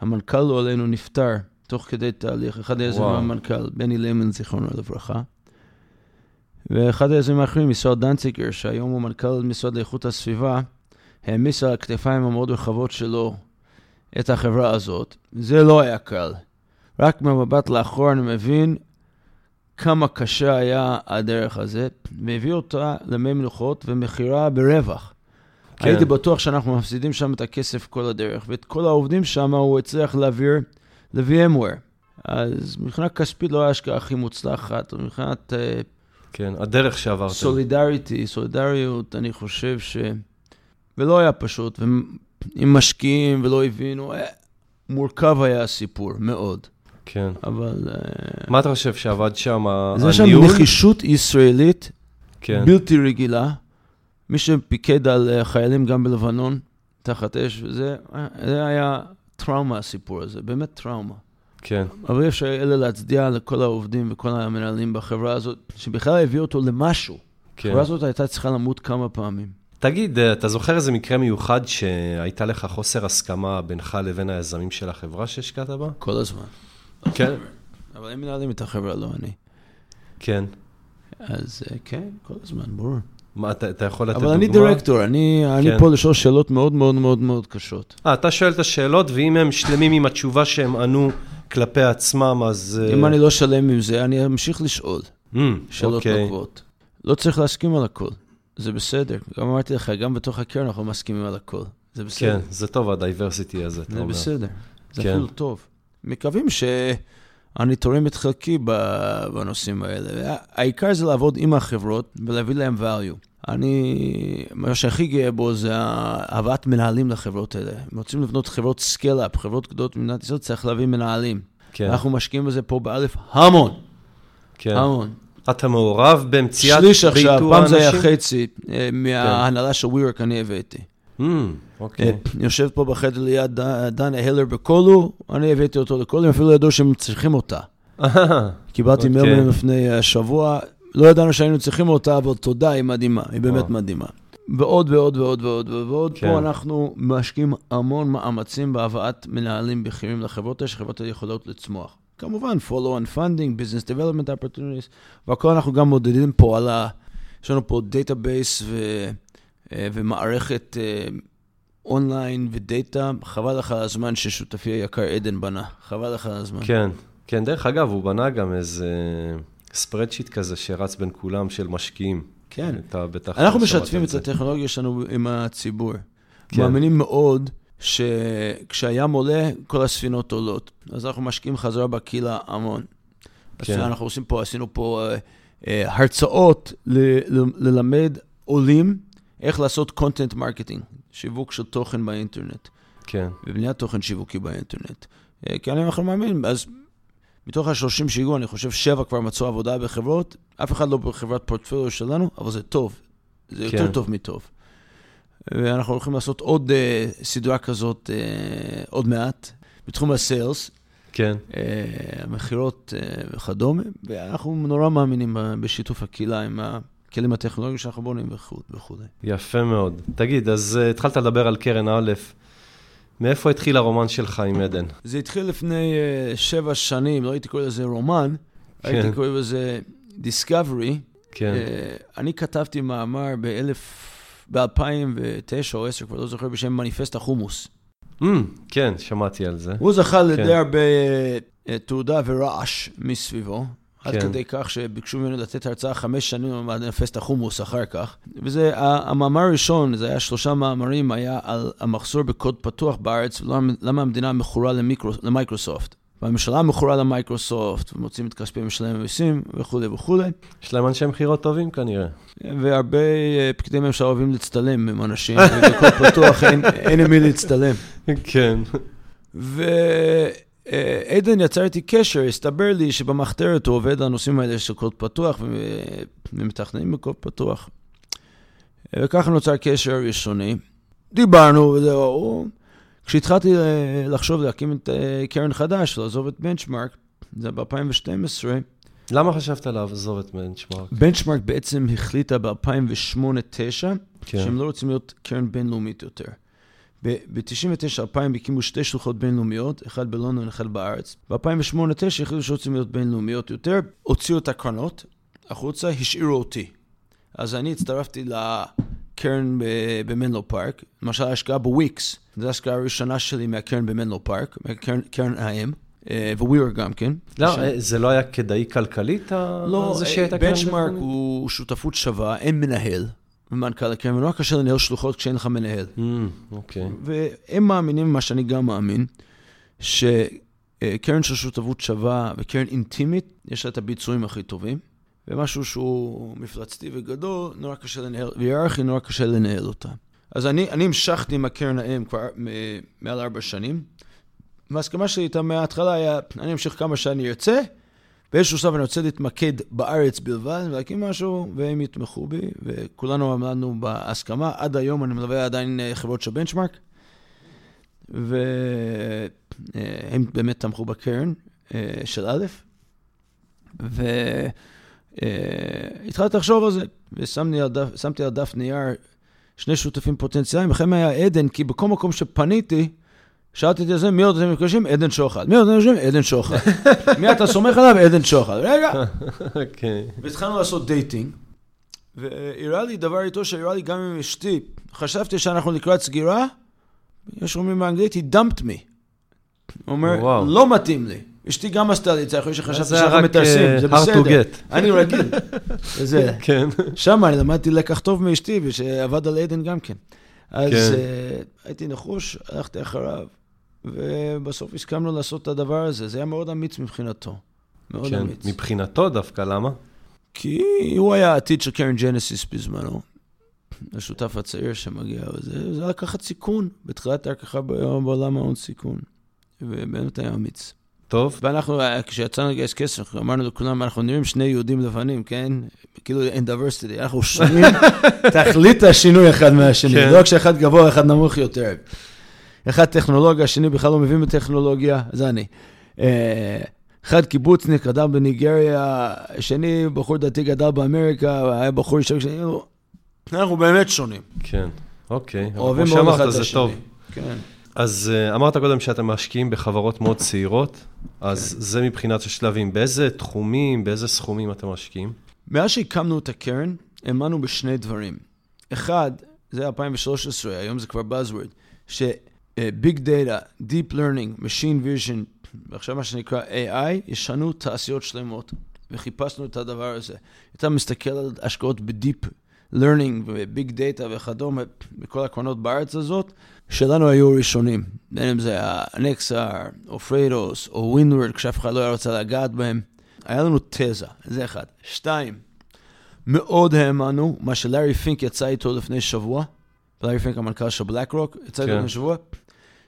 המנכ"ל לא עלינו נפטר, תוך כדי תהליך, אחד היזמים המנכ"ל, בני לימון, זיכרונו לברכה, ואחד היזמים האחרים, משה דנציגר, שהיום הוא מנכ"ל משרד לאיכות הסביבה, העמיס על הכתפיים המאוד רחבות שלו את החברה הזאת. זה לא היה קל. רק במבט לאחור אני מבין כמה קשה היה הדרך הזה, והביא אותה למי מלוחות ומחירה ברווח. הייתי בטוח שאנחנו מפסידים שם את הכסף כל הדרך, ואת כל העובדים שם הוא הצליח להעביר ל-VMware. אז מבחינה כספית לא היה השקעה הכי מוצלחת, מבחינת... כן, הדרך שעברתם. סולידריות, אני חושב ש... ולא היה פשוט, עם משקיעים ולא הבינו, מורכב היה הסיפור, מאוד. כן. אבל... מה אתה חושב שעבד שם הניהול? זה שם נחישות ישראלית, בלתי רגילה. מי שפיקד על חיילים גם בלבנון, תחת אש, זה היה טראומה הסיפור הזה, באמת טראומה. כן. אבל אפשר אלה להצדיע לכל העובדים וכל המנהלים בחברה הזאת, שבכלל הביאו אותו למשהו. החברה הזאת הייתה צריכה למות כמה פעמים. תגיד, אתה זוכר איזה מקרה מיוחד שהייתה לך חוסר הסכמה בינך לבין היזמים של החברה שהשקעת בה? כל הזמן. כן. אבל הם מנהלים את החברה, לא אני. כן. אז כן, כל הזמן, ברור. מה, אתה יכול לתת דוגמה? אבל אני דירקטור, אני פה לשאול שאלות מאוד מאוד מאוד מאוד קשות. אתה שואל את השאלות, ואם הם שלמים עם התשובה שהם ענו כלפי עצמם, אז... אם אני לא שלם עם זה, אני אמשיך לשאול. שאלות נוקבות. לא צריך להסכים על הכל. זה בסדר. גם אמרתי לך, גם בתוך הקרן אנחנו מסכימים על הכל. זה בסדר. כן, זה טוב, הדייברסיטי הזה. זה בסדר. זה אפילו טוב. מקווים שאני תורם את חלקי בנושאים האלה. העיקר זה לעבוד עם החברות ולהביא להם value. מה שהכי גאה בו זה הבאת מנהלים לחברות האלה. אם רוצים לבנות חברות סקלאפ, חברות גדולות במדינת ישראל, צריך להביא מנהלים. אנחנו משקיעים בזה פה באלף המון. המון. אתה מעורב במציאת ביטוח אנשים? שליש עכשיו, פעם זה היה חצי מההנהלה של WeWork אני הבאתי. אוקיי. יושב פה בחדר ליד דן ההלר בקולו, אני הבאתי אותו לקולו, הם אפילו ידעו שהם צריכים אותה. קיבלתי מייל לפני שבוע, לא ידענו שהיינו צריכים אותה, אבל תודה, היא מדהימה, היא באמת מדהימה. ועוד ועוד ועוד ועוד ועוד, פה אנחנו משקיעים המון מאמצים בהבאת מנהלים בכירים לחברות, שחברות יכולות לצמוח. כמובן, follow and funding, business development opportunities, והכל אנחנו גם מודדים פה על ה... יש לנו פה דאטאבייס ומערכת אונליין ודאטה, חבל לך על הזמן ששותפי היקר עדן בנה, חבל לך על הזמן. כן, כן, דרך אגב, הוא בנה גם איזה ספרדשיט כזה שרץ בין כולם של משקיעים. כן, אנחנו משתפים את הטכנולוגיה שלנו עם הציבור. מאמינים מאוד... שכשהים עולה, כל הספינות עולות. אז אנחנו משקיעים חזרה בקהילה המון. אז אנחנו עשינו פה הרצאות ללמד עולים איך לעשות content marketing, שיווק של תוכן באינטרנט. כן. ובניית תוכן שיווקי באינטרנט. כי אני מאחר מאמין, אז מתוך ה-30 שהגיעו, אני חושב 7 כבר מצאו עבודה בחברות, אף אחד לא בחברת פורטפוליו שלנו, אבל זה טוב. זה יותר טוב מטוב. ואנחנו הולכים לעשות עוד סדרה כזאת, עוד מעט, בתחום הסיילס, המחירות וכדומה, ואנחנו נורא מאמינים בשיתוף הקהילה עם הכלים הטכנולוגיים שאנחנו בונים וכו'. יפה מאוד. תגיד, אז התחלת לדבר על קרן א', מאיפה התחיל הרומן שלך עם עדן? זה התחיל לפני 7 שנים, לא הייתי קורא לזה רומן, הייתי קורא לזה דיסקאברי. אני כתבתי מאמר ב-2009 או 10, כבר לא זוכר, בשם מניפסט החומוס. כן, שמעתי על זה. הוא זכה לידי הרבה תעודה ורעש מסביבו, עד כדי כך שביקשו ממנו לתת הרצאה 5 שנים על מניפסט החומוס אחר כך. וזה, המאמר הראשון, זה היה 3 מאמרים, היה על המחסור בקוד פתוח בארץ, למה המדינה מכורה למייקרוסופט. והממשלה מכורה למייקרוסופט, ומוצאים את כספי משלם המיסים וכו' וכו'. יש להם אנשי מחירות טובים כנראה. והרבה פקידי ממשלה אוהבים להצטלם עם אנשים, ובכל פתוח אין מי להצטלם. כן. ועדן יצר איתי קשר, הסתבר לי שבמחתרת הוא עובד לנושאים האלה של קוד פתוח, ומתכננים בקוד פתוח. וככה נוצר קשר ראשוני. דיברנו וזהו. כשהתחלתי לחשוב להקים את קרן חדש, לעזוב את בנצ'מרק, זה ב-2012. למה חשבת לעזוב את בנצ'מרק? בנצ'מרק בעצם החליטה ב-2008-2009, שהם לא רוצים להיות קרן בינלאומית יותר. ב-99-2000 הקימו 2 שלוחות בינלאומיות, אחד בלונדון, אחד בארץ. ב-2008-2009 החליטו שרוצים להיות בינלאומיות יותר, הוציאו את הקרנות, החוצה השאירו אותי. אז אני הצטרפתי לקרן במנלו פארק, למשל ההשקעה בוויקס, זו ההשקעה הראשונה שלי מהקרן במנלו פארק, מהקרן האם, ו-WeWork גם כן. לא, זה לא היה כדאי כלכלית? לא, בנצ'מרק הוא שותפות שווה, אין מנהל, ומנכ"ל הקרן, ונורא קשה לנהל שלוחות כשאין לך מנהל. אוקיי. והם מאמינים, מה שאני גם מאמין, שקרן של שותפות שווה וקרן אינטימית, יש לה את הביצועים הכי טובים, ומשהו שהוא מפלצתי וגדול, נורא קשה לנהל, והיררכי נורא קשה לנהל אותה. אז אני המשכתי עם הקרן האם כבר מעל 4 שנים, וההסכמה שלי איתה מההתחלה היה, אני אמשיך כמה שאני יוצא, באיזשהו סוף אני רוצה להתמקד בארץ בלבד, ולהקים משהו, והם יתמכו בי, וכולנו עמדנו בהסכמה. עד היום אני מלווה עדיין חברות של בנצ'מרק, והם באמת תמכו בקרן של א', והתחלתי לחשוב על זה, ושמתי על דף נייר שני שותפים פוטנציאליים, אחרי מה היה עדן, כי בכל מקום שפניתי, שאלתי את זה, מי עוד אתם מקשרים? עדן שוחד. מי עוד אתם מקשרים? עדן שוחד. מי אתה סומך עליו? עדן שוחד. רגע. והתחלנו לעשות דייטינג, והראה לי דבר איתו שהראה לי גם עם אשתי, חשבתי שאנחנו לקראת סגירה, יש רומים באנגלית, he dumped me. הוא אומר, לא מתאים לי. אשתי גם עשתה לי, צריך שחשבתי שאנחנו מתרסים, זה בסדר. אני רגיל. זה. שם אני למדתי לקח טוב מאשתי, ושעבד על עדן גם כן. אז הייתי נחוש, הלכתי אחריו, ובסוף הסכמנו לעשות את הדבר הזה. זה היה מאוד אמיץ מבחינתו. מאוד אמיץ. מבחינתו דווקא, למה? כי הוא היה העתיד של קרן ג'נסיס בזמנו. השותף הצעיר שמגיע, וזה לקחת סיכון. בתחילת ההרכחה בעולם ההון סיכון. ובאמת היה אמיץ. טוב. ואנחנו, כשיצאנו לגייס כסף, אמרנו לכולם, אנחנו נראים שני יהודים לבנים, כן? כאילו, אין diversity, אנחנו שונים, תכלית השינוי אחד מהשני, לא כשאחד גבוה, אחד נמוך יותר. אחד טכנולוגיה, השני בכלל לא מבין בטכנולוגיה, זה אני. אחד קיבוצניק, אדם בניגריה, שני בחור דתי גדל באמריקה, היה בחור אישה, אנחנו באמת שונים. כן, אוקיי. אוהבים מאוד אחד את השני. כן. אז אמרת קודם שאתם משקיעים בחברות מאוד צעירות, אז זה מבחינת השלבים. באיזה תחומים, באיזה סכומים אתם משקיעים? מאז שהקמנו את הקרן, אמנו בשני דברים. אחד, זה 2013, היום זה כבר buzzword, שביג דאטה, דיפ לרנינג, משין ויז'ן, ועכשיו מה שנקרא AI, ישנו תעשיות שלמות, וחיפשנו את הדבר הזה. אתה מסתכל על השקעות בדיפ learning וביג דאטה וכדומה, בכל הקרנות בארץ הזאת, שלנו היו ראשונים. בין אם זה הנקסר, או פריידוס, או ווינדוורד, כשאף אחד לא היה רוצה לגעת בהם. היה לנו תזה, זה אחד. שתיים, מאוד האמנו, מה שלארי פינק יצא איתו לפני שבוע, לארי פינק המנכ"ל של בלאק-רוק, יצא איתו לפני שבוע,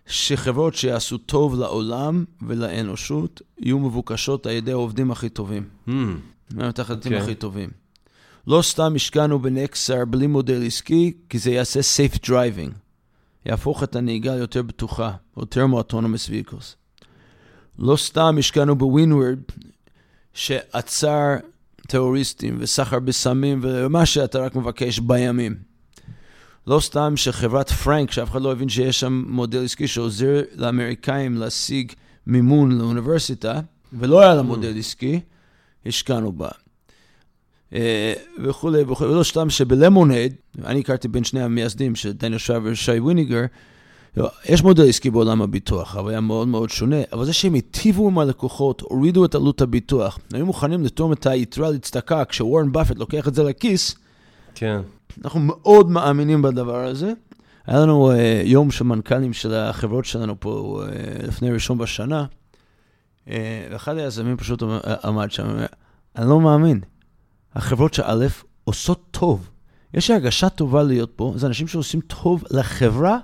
שחברות שיעשו טוב לעולם ולאנושות, יהיו מבוקשות על ידי העובדים הכי טובים. התחלטים הכי טובים. לא סתם השקענו בנקסר בלי מודל עסקי, כי זה יעשה safe driving. יהפוך את הנהיגה יותר בטוחה, או thermo-autonomous vehicles. לא סתם השקענו ב-Windward, שעצר טרוריסטים וסחר בסמים, ומה שאתה רק מבקש בימים. לא סתם שחברת פרנק, שאף אחד לא הבין שיש שם מודל עסקי, שעוזר לאמריקאים להשיג מימון לאוניברסיטה, ולא היה לה מודל עסקי, השקענו בה. וכו'. ולא סתם שבלמונייד, אני הכרתי בין שני המייסדים, שדניאל שרייבר ושי וויניגר, יש מודל עסקי בעולם הביטוח, אבל היה מאוד מאוד שונה, אבל זה שהם הטיבו עם הלקוחות, הורידו את עלות הביטוח, היו מוכנים לתרום את היתרה להצדקה, כשוורן באפט לוקח את זה לכיס, כן. אנחנו מאוד מאמינים בדבר הזה. היה לנו יום של מנכ"לים של החברות שלנו פה, לפני ראשון בשנה, ואחד היזמים פשוט עמד שם, אני לא מאמין, החברות שא' עושות טוב. יש הרגשה טובה להיות פה, זה אנשים שעושים טוב לחברה,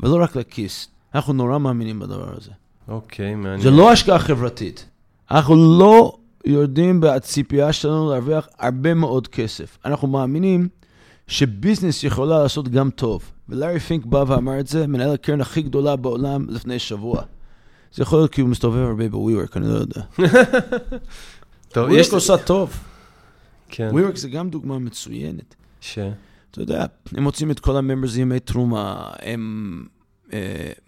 ולא רק לכיס. אנחנו נורא מאמינים בדבר הזה. אוקיי, מעניין. זה לא השקעה חברתית. אנחנו לא יודעים בציפייה שלנו להרוויח הרבה מאוד כסף. אנחנו מאמינים שביזנס יכולה לעשות גם טוב. ולארי פינק בא ואמר את זה, מנהל הקרן הכי גדולה בעולם לפני שבוע. זה יכול להיות כי הוא מסתובב הרבה ב-WeWork, אני לא יודע. WeWork עושה טוב. WeWork זה גם דוגמה מצוינת. אתה יודע, הם מוצאים את כל הממברזים מתרומה, הם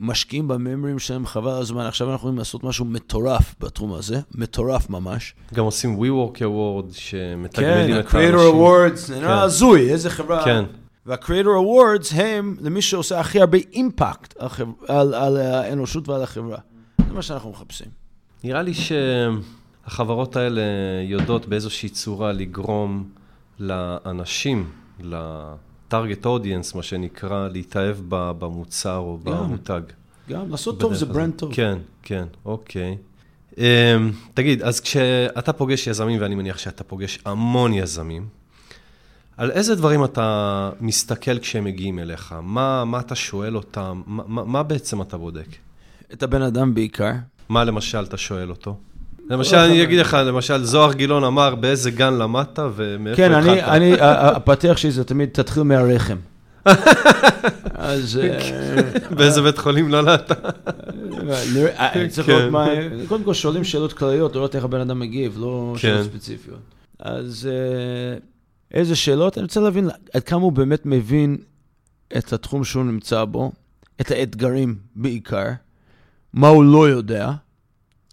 משקיעים בממברים שהם חבל הזמן. עכשיו אנחנו יכולים לעשות משהו מטורף בתחום הזה, מטורף ממש. גם עושים WeWork Award שמתגמלים את האנשים. כן, ה-Creator Awards, זה נראה הזוי, איזה חברה. כן. וה-Creator Awards הם למי שעושה הכי הרבה אימפקט על האנושות ועל החברה. זה מה שאנחנו מחפשים. נראה לי ש... החברות האלה יודעות באיזושהי צורה לגרום לאנשים, לטרגט אודיאנס, מה שנקרא, להתאהב במוצר או במותג. גם, לעשות טוב זה ברנד טוב. כן, כן, אוקיי. תגיד, אז כשאתה פוגש יזמים, ואני מניח שאתה פוגש המון יזמים, על איזה דברים אתה מסתכל כשהם מגיעים אליך? מה אתה שואל אותם? מה בעצם אתה בודק? את הבן אדם בעיקר. מה למשל אתה שואל אותו? למשל, אני אגיד לך, למשל, זוהר גילון אמר, באיזה גן למדת ומאיפה התחלת? כן, אני, הפתח שלי זה תמיד, תתחיל מהרחם. אז... באיזה בית חולים נולדת? צריך לראות מה... קודם כל שואלים שאלות כלליות, לראות איך הבן אדם מגיב, לא שאלות ספציפיות. אז איזה שאלות? אני רוצה להבין עד כמה הוא באמת מבין את התחום שהוא נמצא בו, את האתגרים בעיקר, מה הוא לא יודע,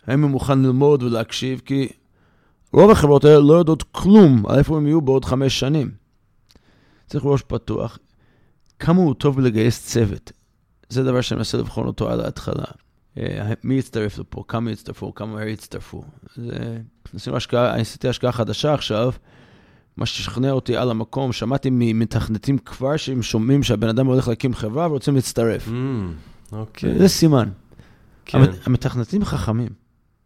האם הוא מוכן ללמוד ולהקשיב, כי רוב החברות האלה לא יודעות כלום על איפה הם יהיו בעוד 5 שנים. צריך ראש פתוח. כמה הוא טוב לגייס צוות? זה דבר שאני מנסה לבחון אותו על ההתחלה. מי יצטרף לפה? כמה יצטרפו? כמה יצטרפו? עשיתי השקעה חדשה עכשיו, מה ששכנע אותי על המקום, שמעתי ממתכנתים כבר שהם שומעים שהבן אדם הולך להקים חברה ורוצים להצטרף. זה סימן. המתכנתים חכמים.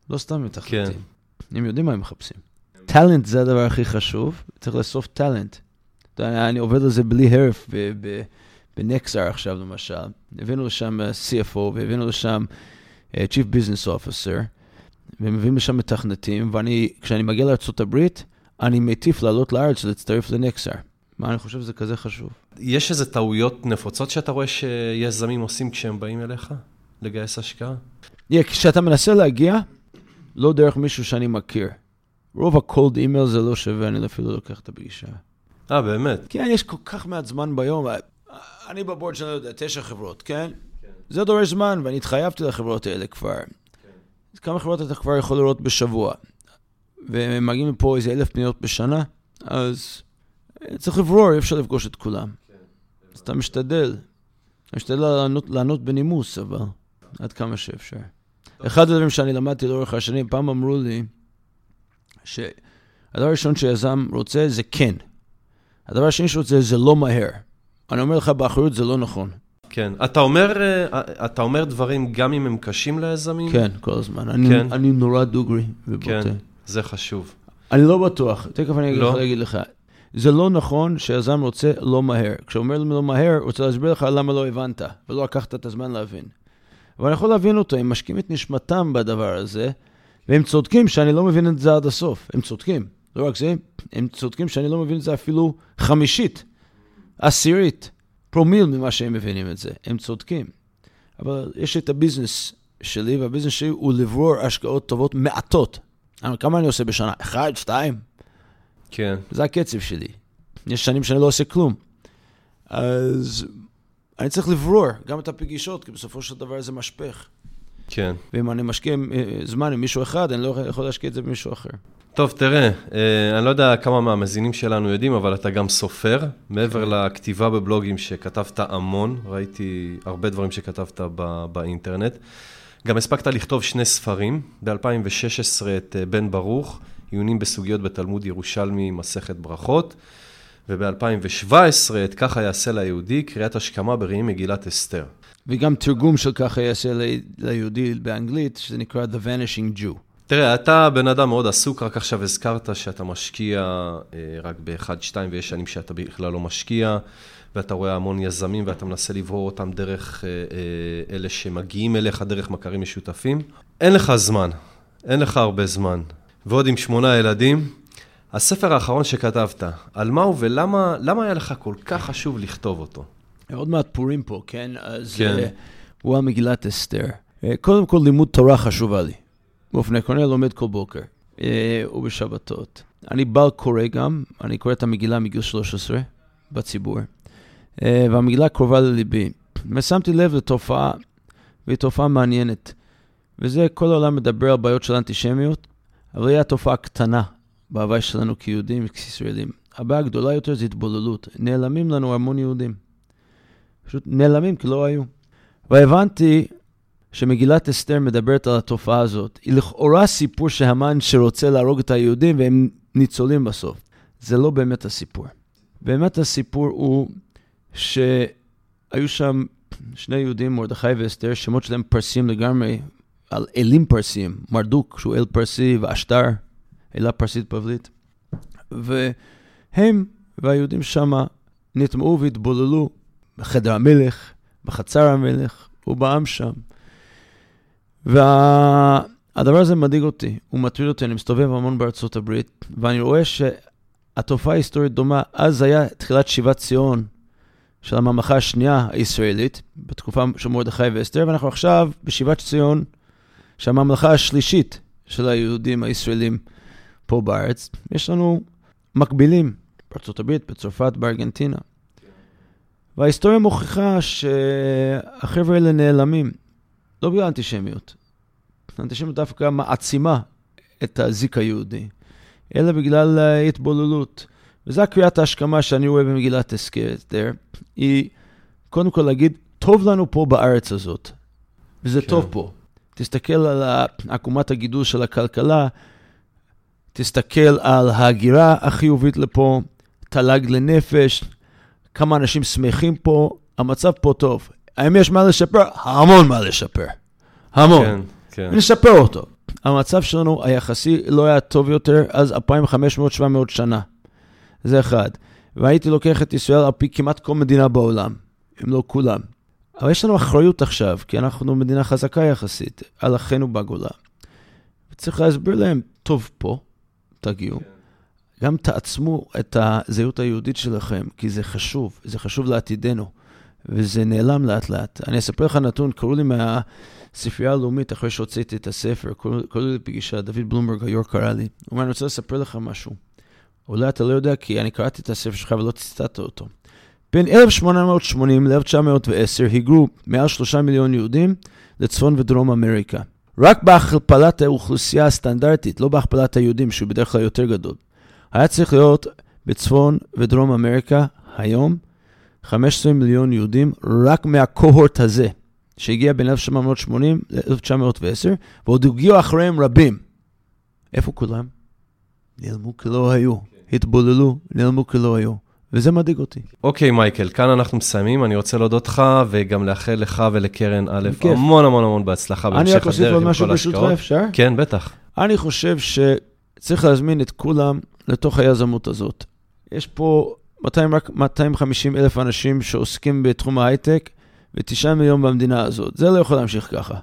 לא סתם מתכנתים. הם יודעים מה הם מחפשים. טלנט זה הדבר הכי חשוב. צריך לאסוף טלנט. אני עובד על זה בלי הרף בנקסר עכשיו למשל. הבאנו לשם CFO והבאנו לשם Chief Business Officer. והם מביאים לשם מתכנתים. וכשאני מגיע לארצות הברית, אני מטיף לעלות לארץ ולהצטרף לנקסר. מה אני חושב שזה כזה חשוב? יש איזה טעויות נפוצות שאתה רואה שיזמים עושים כשהם באים אליך? לגייס השקעה? כשאתה מנסה להגיע, לא דרך מישהו שאני מכיר. רוב הקולד אימייל זה לא שווה, אני אפילו לא לוקח את הפגישה. באמת? כן, יש כל כך מעט זמן ביום. אני בבורד שאני יודע, 9 חברות, כן? זה דורש זמן, ואני התחייבתי לחברות האלה כבר. כמה חברות אתה כבר יכול לראות בשבוע? והם מגיעים לפה איזה 1,000 פניות בשנה, אז צריך לברור, אי אפשר לפגוש את כולם. אז אתה משתדל. אתה משתדל לענות בנימוס, אבל... עד כמה שאפשר. אחד הדברים שאני למדתי לאורך השנים, פעם אמרו לי, שהדבר הראשון שיזם רוצה זה כן. הדבר השני שרוצה זה לא מהר. אני אומר לך, באחריות זה לא נכון. כן. אתה אומר דברים גם אם הם קשים ליזמים? כן, כל הזמן. אני נורא דוגרי ובוטה. כן, זה חשוב. אני לא בטוח. תכף אני אגיד לך. זה לא נכון שיזם רוצה לא מהר. כשאומר לו לא מהר, רוצה להסביר לך למה לא הבנת, ולא לקחת את הזמן להבין. אבל אני יכול להבין אותו, הם משקיעים את נשמתם בדבר הזה, והם צודקים שאני לא מבין את זה עד הסוף. הם צודקים. לא רק זה, הם צודקים שאני לא מבין את זה אפילו 50%, 10%, פרומיל ממה שהם מבינים את זה. הם צודקים. אבל יש את הביזנס שלי, והביזנס שלי הוא לברור השקעות טובות מעטות. כמה אני עושה בשנה? 1, 2? כן. זה הקצב שלי. יש שנים שאני לא עושה כלום. אז... אני צריך לברור גם את הפגישות, כי בסופו של דבר זה משפך. כן. ואם אני משקיע זמן עם מישהו אחד, אני לא יכול להשקיע את זה במישהו אחר. טוב, תראה, אני לא יודע כמה מהמזינים שלנו יודעים, אבל אתה גם סופר. מעבר לכתיבה בבלוגים שכתבת המון, ראיתי הרבה דברים שכתבת באינטרנט. גם הספקת לכתוב 2 ספרים, ב-2016 את בן ברוך, עיונים בסוגיות בתלמוד ירושלמי, מסכת ברכות, וב-2017 את ככה יעשה ליהודי, קריאת השכמה ברעים מגילת אסתר. וגם תרגום של ככה יעשה ליהודי באנגלית, שזה נקרא The Vanishing Jew. תראה, אתה בן אדם מאוד עסוק, רק עכשיו הזכרת שאתה משקיע רק ב-1, 2, ויש שנים שאתה בכלל לא משקיע, ואתה רואה המון יזמים, ואתה מנסה לברור אותם דרך אלה שמגיעים אליך, דרך מכרים משותפים. אין לך זמן, אין לך הרבה זמן. ועוד עם 8 ילדים, הספר האחרון שכתבת, על מה הוא ולמה היה לך כל כך חשוב לכתוב אותו? עוד מעט פורים פה, כן? אז הוא המגילת אסתר. קודם כל, לימוד תורה חשובה לי. באופן עקרוני, לומד כל בוקר. ובשבתות. אני בעל קורא גם, אני קורא את המגילה מגיל 13, בציבור. והמגילה קרובה לליבי. ושמתי לב לתופעה, והיא תופעה מעניינת. וזה, כל העולם מדבר על בעיות של אנטישמיות, אבל היא התופעה קטנה. בהווי שלנו כיהודים וכישראלים. הבעיה הגדולה יותר זה התבוללות. נעלמים לנו המון יהודים. פשוט נעלמים כי לא היו. והבנתי שמגילת אסתר מדברת על התופעה הזאת. היא לכאורה סיפור שהמן שרוצה להרוג את היהודים והם ניצולים בסוף. זה לא באמת הסיפור. באמת הסיפור הוא שהיו שם 2 יהודים, מרדכי ואסתר, שמות שלהם פרסים לגמרי, על אלים פרסים, מרדוק שהוא אל פרסי ואשתר. אלה פרסית פבלית, והם והיהודים שם נטמעו והתבוללו בחדר המלך, בחצר המלך ובעם שם. והדבר הזה מדאיג אותי, הוא מטריד אותי, אני מסתובב המון בארצות הברית, ואני רואה שהתופעה ההיסטורית דומה, אז היה תחילת שיבת ציון, של הממלכה השנייה הישראלית, בתקופה של מרדכי ואסתר, ואנחנו עכשיו בשיבת ציון, שהממלכה השלישית של היהודים הישראלים פה בארץ, יש לנו מקבילים בארצות הברית, בצרפת, בארגנטינה. וההיסטוריה מוכיחה שהחבר'ה האלה נעלמים, לא בגלל אנטישמיות. האנטישמיות דווקא מעצימה את הזיק היהודי, אלא בגלל התבוללות. וזו הקריאת ההשכמה שאני רואה במגילת אסתר, היא קודם כל להגיד, טוב לנו פה בארץ הזאת, וזה כן. טוב פה. תסתכל על עקומת הגידול של הכלכלה, תסתכל על ההגירה החיובית לפה, תל"ג לנפש, כמה אנשים שמחים פה, המצב פה טוב. האם יש מה לשפר? המון מה לשפר. המון. כן, כן. ונשפר אותו. המצב שלנו היחסי לא היה טוב יותר, אז 2,500-700 שנה. זה אחד. והייתי לוקח את ישראל על פי כמעט כל מדינה בעולם, אם לא כולם. אבל יש לנו אחריות עכשיו, כי אנחנו מדינה חזקה יחסית, על אחינו בגולה. וצריך להסביר להם, טוב פה, תגיעו. גם תעצמו את הזהות היהודית שלכם, כי זה חשוב לעתידנו, וזה נעלם לאט לאט. אני אספר לך נתון, קראו לי מהספרייה הלאומית, אחרי שהוצאתי את הספר, קראו לי פגישה, דוד בלומברג, היור קרא לי, הוא אומר, אני רוצה לספר לך משהו. אולי אתה לא יודע, כי אני קראתי את הספר שלך ולא ציטטת אותו. בין 1880 ל-1910 היגרו מעל 3 מיליון יהודים לצפון ודרום אמריקה. רק בהכפלת האוכלוסייה הסטנדרטית, לא בהכפלת היהודים, שהוא בדרך כלל יותר גדול. היה צריך להיות בצפון ודרום אמריקה היום 15 מיליון יהודים רק מהקוהורט הזה, שהגיע בין 1880 ל-1910, ועוד הגיעו אחריהם רבים. איפה כולם? נעלמו כלא היו. התבוללו, נעלמו כלא היו. וזה מדאיג אותי. אוקיי, מייקל, כאן אנחנו מסיימים, אני רוצה להודות לך, וגם לאחל לך ולקרן א', המון המון המון בהצלחה בהמשך הדרך עם כל ההשקעות. אני רק אוסיף עוד משהו בשותפה, אפשר? כן, בטח. אני חושב שצריך להזמין את כולם לתוך היזמות הזאת. יש פה 250,000 אנשים שעוסקים בתחום ההייטק, ו9 מיליון במדינה הזאת. זה לא יכול להמשיך ככה.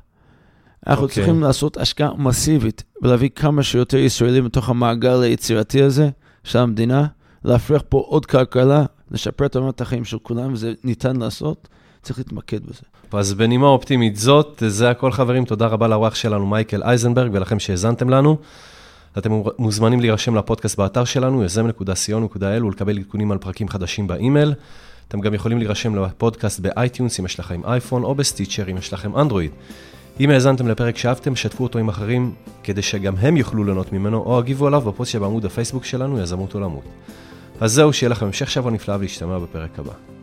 אנחנו צריכים לעשות השקעה מסיבית, ולהביא כמה שיותר ישראלים לתוך המעגל היצירתי הזה של המדינה, להפריח פה עוד כלכלה, לשפר את רמת החיים של כולם, וזה ניתן לעשות, צריך להתמקד בזה. אז בנימה אופטימית זאת, זה הכל חברים, תודה רבה לאורח שלנו מייקל אייזנברג, ולכם שהזנתם לנו, אתם מוזמנים להירשם לפודקאסט באתר שלנו, yzem.co.il, ולקבל עדכונים על פרקים חדשים באימייל, אתם גם יכולים להירשם לפודקאסט באייטיונס, אם יש לכם אייפון, או בסטיצ'ר, אם יש לכם אנדרואיד. אם האזנתם לפרק שאהבתם, שתפו אותו עם אחרים, כדי שגם הם יוכלו ליהנות ממנו, או הגיבו עליו בפוסט שבעמוד הפייסבוק שלנו, יזמות עולמות. אז זהו, שיהיה לכם המשך שבוע נפלא ולהשתמע בפרק הבא.